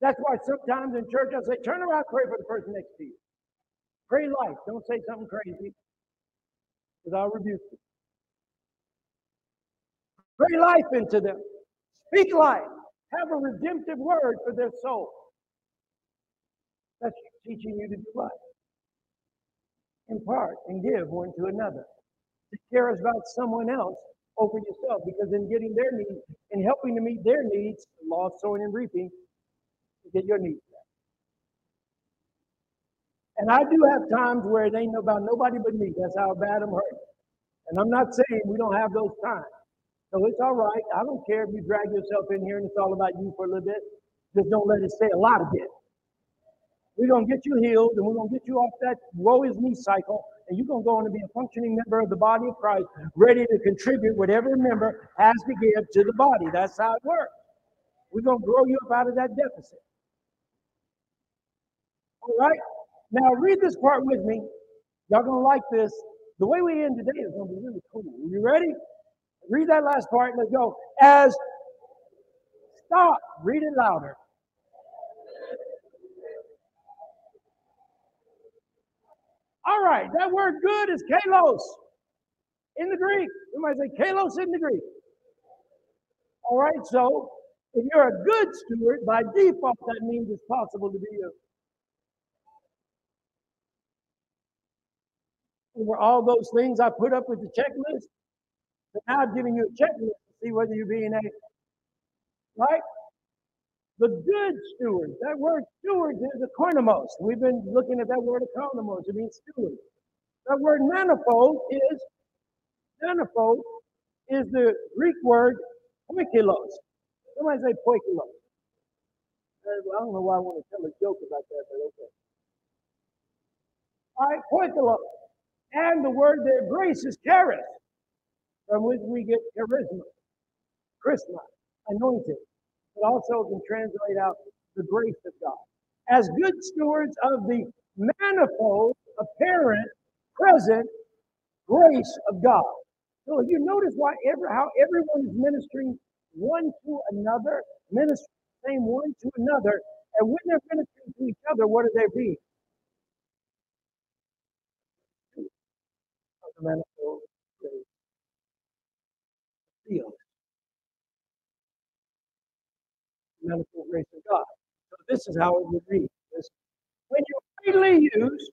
That's why sometimes in church I say, turn around, pray for the person next to you. Pray life. Don't say something crazy, because I'll rebuke you. Pray life into them. Speak life. Have a redemptive word for their soul. That's teaching you to do life. Impart and give one to another. To care about someone else over yourself, because in getting their needs and helping to meet their needs, the law of sowing and reaping, to get your needs met. And I do have times where it ain't about nobody but me. That's how bad I'm hurt. And I'm not saying we don't have those times. So it's all right. I don't care if you drag yourself in here and it's all about you for a little bit. Just don't let it stay a lot of it. We're going to get you healed, and we're going to get you off that woe is me cycle, and you're going to go on to be a functioning member of the body of Christ, ready to contribute whatever member has to give to the body. That's how it works. We're going to grow you up out of that deficit. All right? Now, read this part with me. Y'all going to like this. The way we end today is going to be really cool. Are you ready? Read that last part, and let's go. As, stop. Read it louder. All right, that word good is kalos in the Greek. You might say kalos in the Greek. All right, so if you're a good steward, by default, that means it's possible to be a. Over all those things I put up with the checklist, but now I'm giving you a checklist to see whether you're being a, right? The good steward, that word steward is economos. We've been looking at that word economos. It means steward. That word manifold is, manifold is the Greek word poikilos. Somebody say poikilos. I don't know why I want to tell a joke about that, but okay. All right, poikilos. And the word there, grace, is charis, from which we get charisma, charisma, anointed. It also can translate out the grace of God. As good stewards of the manifold, apparent, present grace of God. So you notice why every, how everyone is ministering one to another, ministering the same one to another, and when they're ministering to each other, what are they being? Of the manifold grace field. Manifold grace of God. So this is how it would read. This, when you rightly use,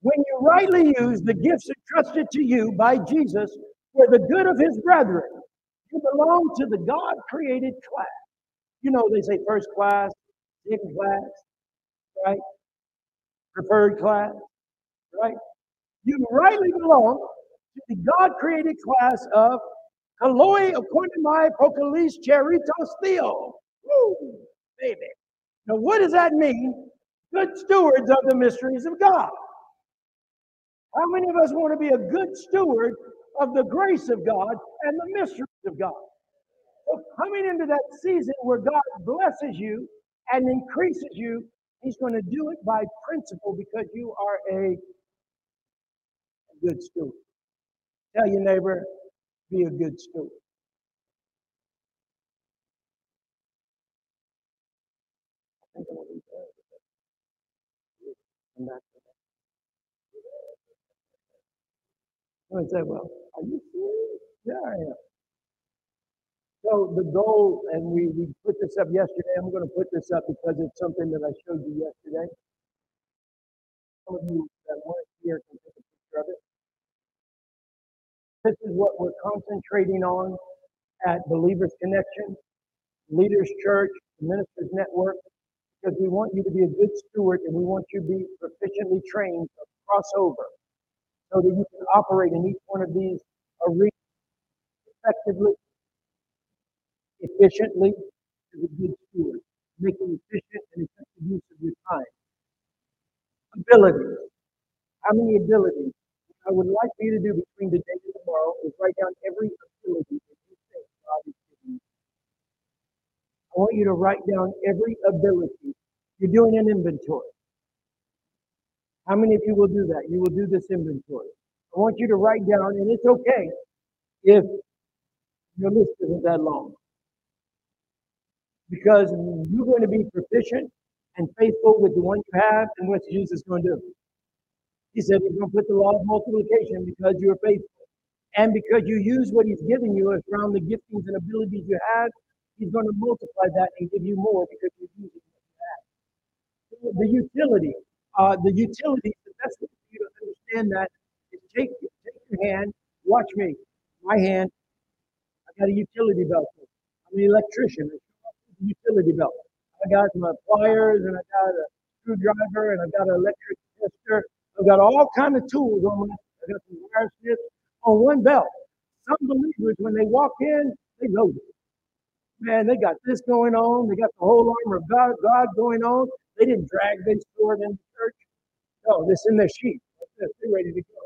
when you rightly use the gifts entrusted to you by Jesus for the good of his brethren, you belong to the God-created class. You know, they say first class, second class, right? Preferred class, right? You rightly belong to the God-created class of Eloi, okonimai, pokalis, charitos, theo. Woo, baby. Now, what does that mean? Good stewards of the mysteries of God. How many of us want to be a good steward of the grace of God and the mysteries of God? So coming into that season where God blesses you and increases you, he's going to do it by principle because you are a good steward. Tell your neighbor, be a good steward. I think I'm going to leave that. I'm not going to say, well, are you serious? Yeah, I am. So the goal, and we, we put this up yesterday. I'm going to put this up because it's something that I showed you yesterday. Some of you that weren't here can take a picture of it. This is what we're concentrating on at Believers Connection, Leaders Church, Ministers Network, because we want you to be a good steward and we want you to be proficiently trained to cross over so that you can operate in each one of these arenas effectively, efficiently, as a good steward, making efficient and effective use of your time. Abilities. How many abilities? I would like for you to do between today and tomorrow is write down every ability that you think God is giving you. I want you to write down every ability. You're doing an inventory. How many of you will do that? You will do this inventory. I want you to write down, and it's okay if your list isn't that long, because you're going to be proficient and faithful with the one you have and what Jesus is going to do. He said he's going to put the law of multiplication because you are faithful. And because you use what he's given you around the giftings and abilities you have, he's going to multiply that and give you more because you're using what you have. The utility. Uh, the utility, the best way for you to understand that is take, take your hand, watch me, my hand. I got a utility belt. I'm an electrician. A utility belt. I got my pliers and I got a screwdriver and I got an electric tester. I've got all kinds of tools on my, I got some wire strips on one belt. Some believers, when they walk in, they load it. Man, they got this going on. They got the whole armor of God, God going on. They didn't drag their sword in the church. No, this in their sheath. They're ready to go.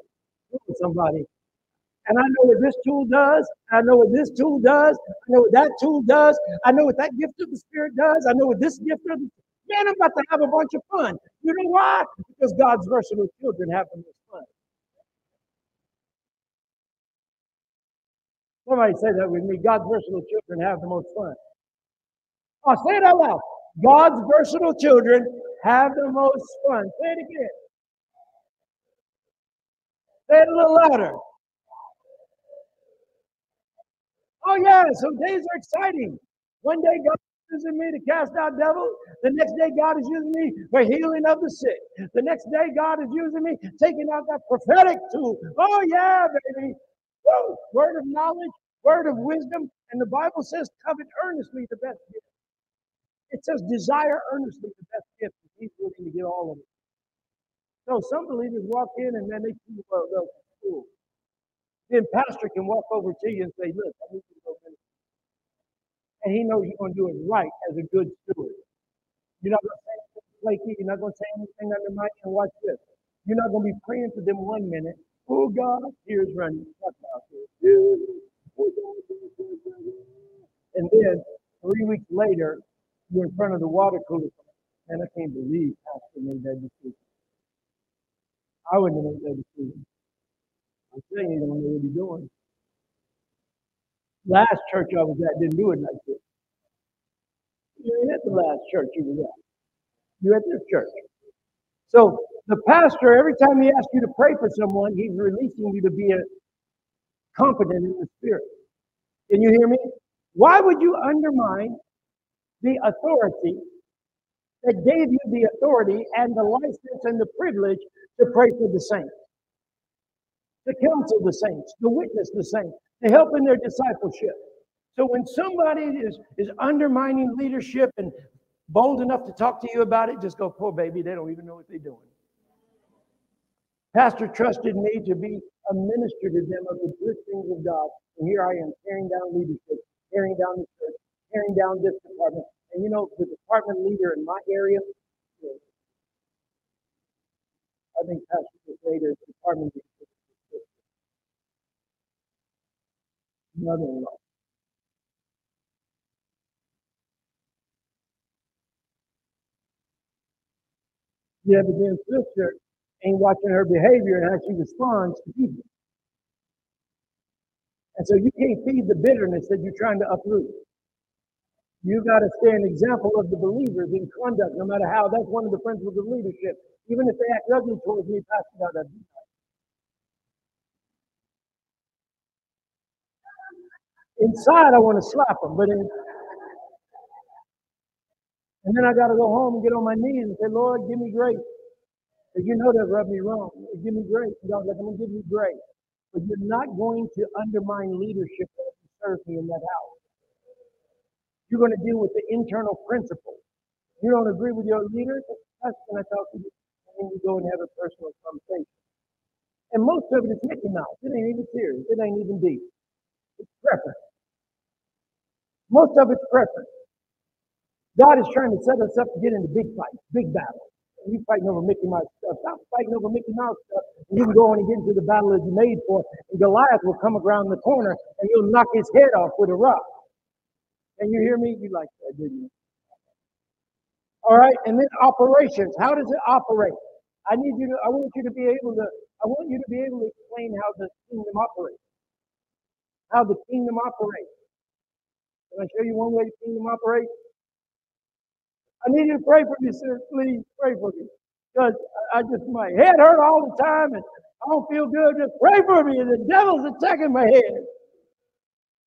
Look at somebody. And I know what this tool does. I know what this tool does. I know what that tool does. I know what that gift of the Spirit does. I know what this gift of the Man, I'm about to have a bunch of fun. You know why? Because God's versatile children have the most fun. Somebody say that with me. God's versatile children have the most fun. Oh, say it out loud. God's versatile children have the most fun. Say it again. Say it a little louder. Oh, yeah, some days are exciting. One day, God using me to cast out devils. The next day, God is using me for healing of the sick. The next day, God is using me taking out that prophetic tool. Oh, yeah, baby. Woo! Word of knowledge, word of wisdom. And the Bible says, covet earnestly the best gift. It says, desire earnestly the best gift. He's willing to get all of it. So some believers walk in and then they keep well, they'll cool. Then pastor can walk over to you and say, look, I need you to go minister. And he knows you're going to do it right as a good steward. You're not going to say anything flaky. You're not going to say anything under my hand. Watch this. You're not going to be praying for them one minute. Oh, God, tears running. And then three weeks later, you're in front of the water cooler. Man, I can't believe Pastor made that decision. I wouldn't have made that decision. I'm saying you don't know what he's doing. Last church I was at didn't do it like this. You ain't at the last church you was at. You're at this church. So the pastor, every time he asks you to pray for someone, he's releasing you to be a competent in the Spirit. Can you hear me? Why would you undermine the authority that gave you the authority and the license and the privilege to pray for the saints, to counsel the saints, to witness the saints, to help in their discipleship? So when somebody is, is undermining leadership and bold enough to talk to you about it, just go, poor baby, they don't even know what they're doing. Pastor trusted me to be a minister to them of the good things of God. And here I am tearing down leadership, tearing down the church, tearing down this department. And you know, the department leader in my area, I think Pastor was later department leader. Mother-in-law. Yeah, but then sister ain't watching her behavior and how she responds to people. And so you can't feed the bitterness that you're trying to uproot. You got to stay an example of the believers in conduct, no matter how. That's one of the principles of leadership. Even if they act ugly towards me, Pastor God, I'd be Inside, I want to slap them, but in, and then I got to go home and get on my knees and say, Lord, give me grace. Because you know that rubbed me wrong. Give me grace. God's like, I'm going to give you grace. But you're not going to undermine leadership that you serve me in that house. You're going to deal with the internal principles. You don't agree with your leader? That's when I talk to you. And then you go and have a personal conversation. And most of it is Mickey Mouse. It ain't even serious. It ain't even deep. It's preference. Most of it's preference. God is trying to set us up to get into big fights, big battles. And you fighting over Mickey Mouse stuff. Stop fighting over Mickey Mouse stuff. And you can go on and get into the battle that you made for. And Goliath will come around the corner and you'll knock his head off with a rock. And you hear me? You like that, didn't you? All right, and then operations. How does it operate? I need you to, I want you to be able to, I want you to be able to explain how the kingdom operates. How the kingdom operates. Can I show you one way the kingdom operates? I need you to pray for me, sir. Please pray for me. Because I just, my head hurt all the time and I don't feel good. Just pray for me. The devil's attacking my head.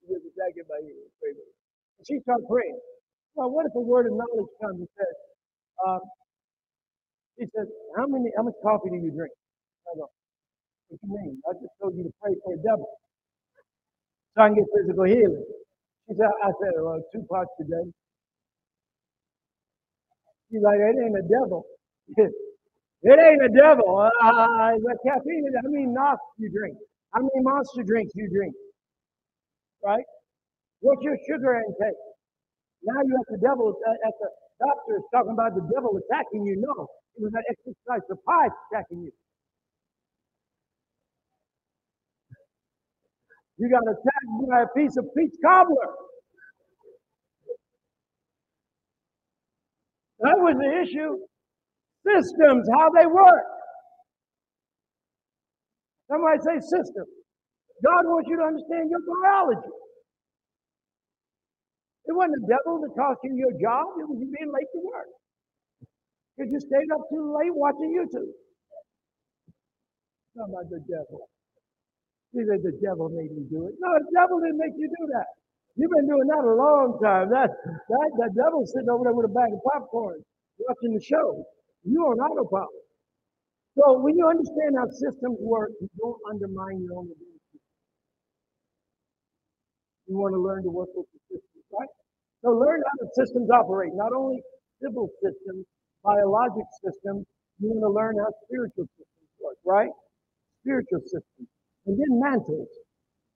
He's attacking my head. Pray for me. And she started praying. Well, what if a word of knowledge comes and says, uh, he says, how many, how much coffee do you drink? I go, what do you mean? I just told you to pray for a devil. So I can get physical healing. She said, I said, well, two parts a day. She's like, it ain't a devil. It ain't a devil. Uh, I, like, caffeine, I mean, knock you drink. I mean, monster drinks you drink. Right? What's your sugar intake? Now you have the devil at the doctor's talking about the devil attacking you. No, it was that exercise, the pie attacking you. You got attacked by a piece of peach cobbler. That was the issue. Systems, how they work. Somebody say systems. God wants you to understand your biology. It wasn't the devil that cost you your job. It was you being late to work. Because you stayed up too late watching YouTube. It's not about the devil. You say the devil made me do it. No, the devil didn't make you do that. You've been doing that a long time. That, that, that devil's sitting over there with a bag of popcorn watching the show. You're on autopilot. So when you understand how systems work, you don't undermine your own ability. You want to learn to work with the systems, right? So learn how the systems operate, not only civil systems, biologic systems, you want to learn how spiritual systems work, right? Spiritual systems. And then mantles.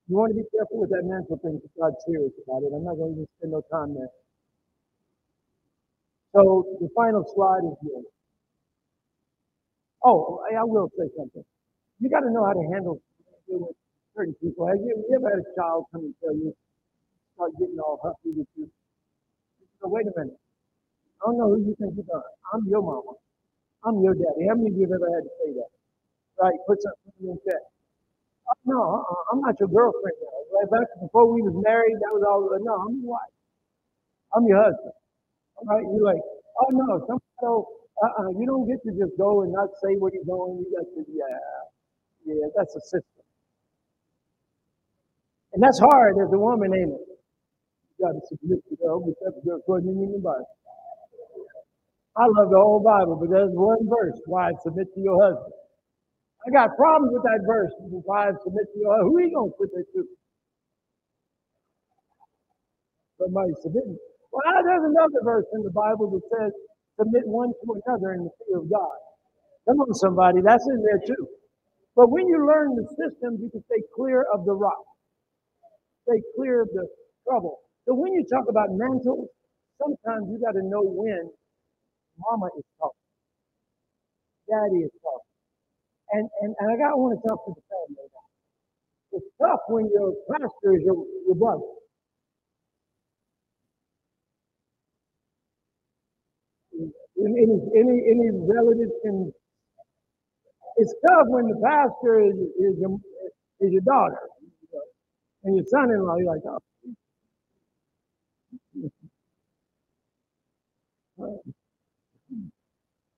You want to be careful with that mantle thing because God's serious about it. I'm not going to even spend no time there. So the final slide is here. Oh, I will say something. You got to know how to handle with certain people. Have you ever had a child come and tell you, start getting all huffy with you? So wait a minute. I don't know who you think you are. I'm your mama. I'm your daddy. How many of you have ever had to say that? Right? Put something in check. Oh, no, uh-uh, I'm not your girlfriend now. Right back before we was married, that was all. No, I'm your wife. I'm your husband. All right? You're like, oh no, some so uh-uh, you don't get to just go and not say where you're going. You got to, yeah, yeah, that's a system. And that's hard as a woman, ain't it? You got to submit to the Old Testament according to the Bible. I love the whole Bible, but there's one verse, wives, submit to your husband. I got problems with that verse, wives, submit to your husband. Who are you going to put that to? Somebody submitting. Well, there's another verse in the Bible that says, submit one to another in the fear of God. Come on, somebody, that's in there too. But when you learn the systems, you can stay clear of the rock. Stay clear of the trouble. So when you talk about mantles, sometimes you got to know when mama is talking, daddy is talking. And, and, and I got to want to talk to the family about it. It's tough when your pastor is your, your brother. Any, any, any relatives can. It's tough when the pastor is, is, your, is your daughter. And your son-in-law, you're like, oh.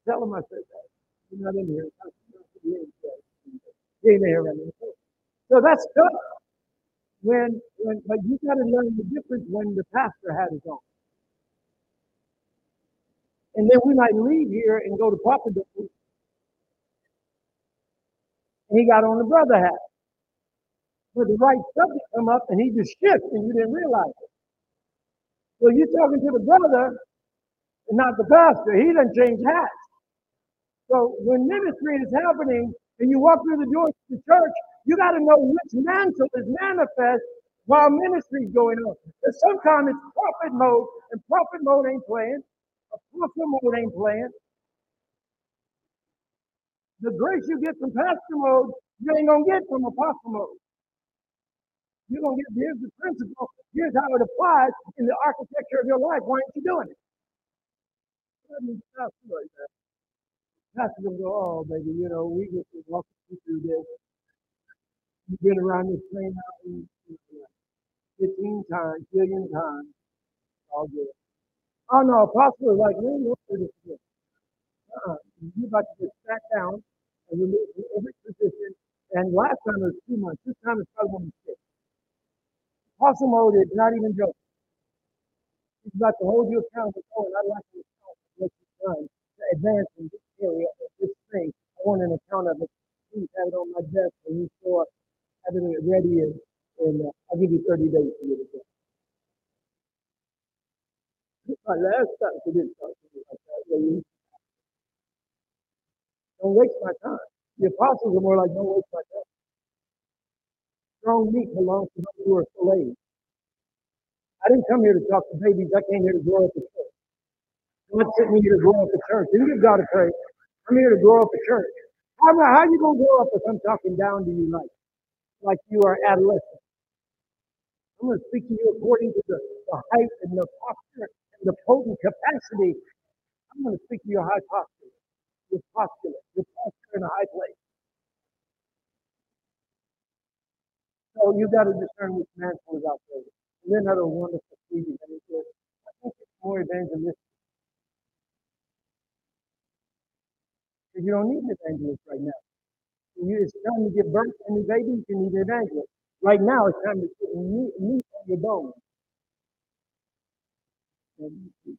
Tell him I said that. You're not in here. He ain't there right now. So that's tough. when, when but you got to learn the difference when the pastor hat is on. And then we might leave here and go to Papa Do's, and he got on the brother hat. But the right subject come up and he just shifts and you didn't realize it. Well, you're talking to the brother and not the pastor. He done changed hats. So when ministry is happening and you walk through the doors of the church, you got to know which mantle is manifest while ministry is going on. And sometimes it's prophet mode, and prophet mode ain't playing. Apostle mode ain't playing. The grace you get from pastor mode, you ain't going to get from apostle mode. You're going to get, here's the principle, here's how it applies in the architecture of your life. Why aren't you doing it? I mean, pastor like that. Pastor going to go, oh, baby, you know, we just walking you through this. You've been around this plane fifteen times, billion times. All good. Oh, no, apostle is like, we ain't going through this again. Uh-uh. You're about to get sat down and remove from every position. And last time it was two months. This time it's probably going to be six. Apostle mode is not even joking. He's about to hold you accountable. Oh, and I'd like to account for what you've done to advance in this area of this thing. I want an account of it. Please have it on my desk and you store having it ready. And, and uh, I'll give you thirty days to get it done. My last time she didn't talk to me like that. Don't waste my time. The apostles are more like, don't waste my time. Strong meat belongs to those who are filleted. I didn't come here to talk to babies. I came here to grow up the church. God sent me here to grow up the church. Didn't give God a praise. I'm here to grow up the church. How, how are you going to grow up if I'm talking down to you like, like you are adolescent? I'm going to speak to you according to the, the height and the posture and the potent capacity. I'm going to speak to your high posture, your posture, your posture in a high place. So you got to discern which mantle is out there. And then another wonderful reading. And says, I think it's more evangelistic. Because you don't need an evangelist right now. You, it's time to give birth to a new baby, you need an evangelist. Right now, it's time to put meat on your bones.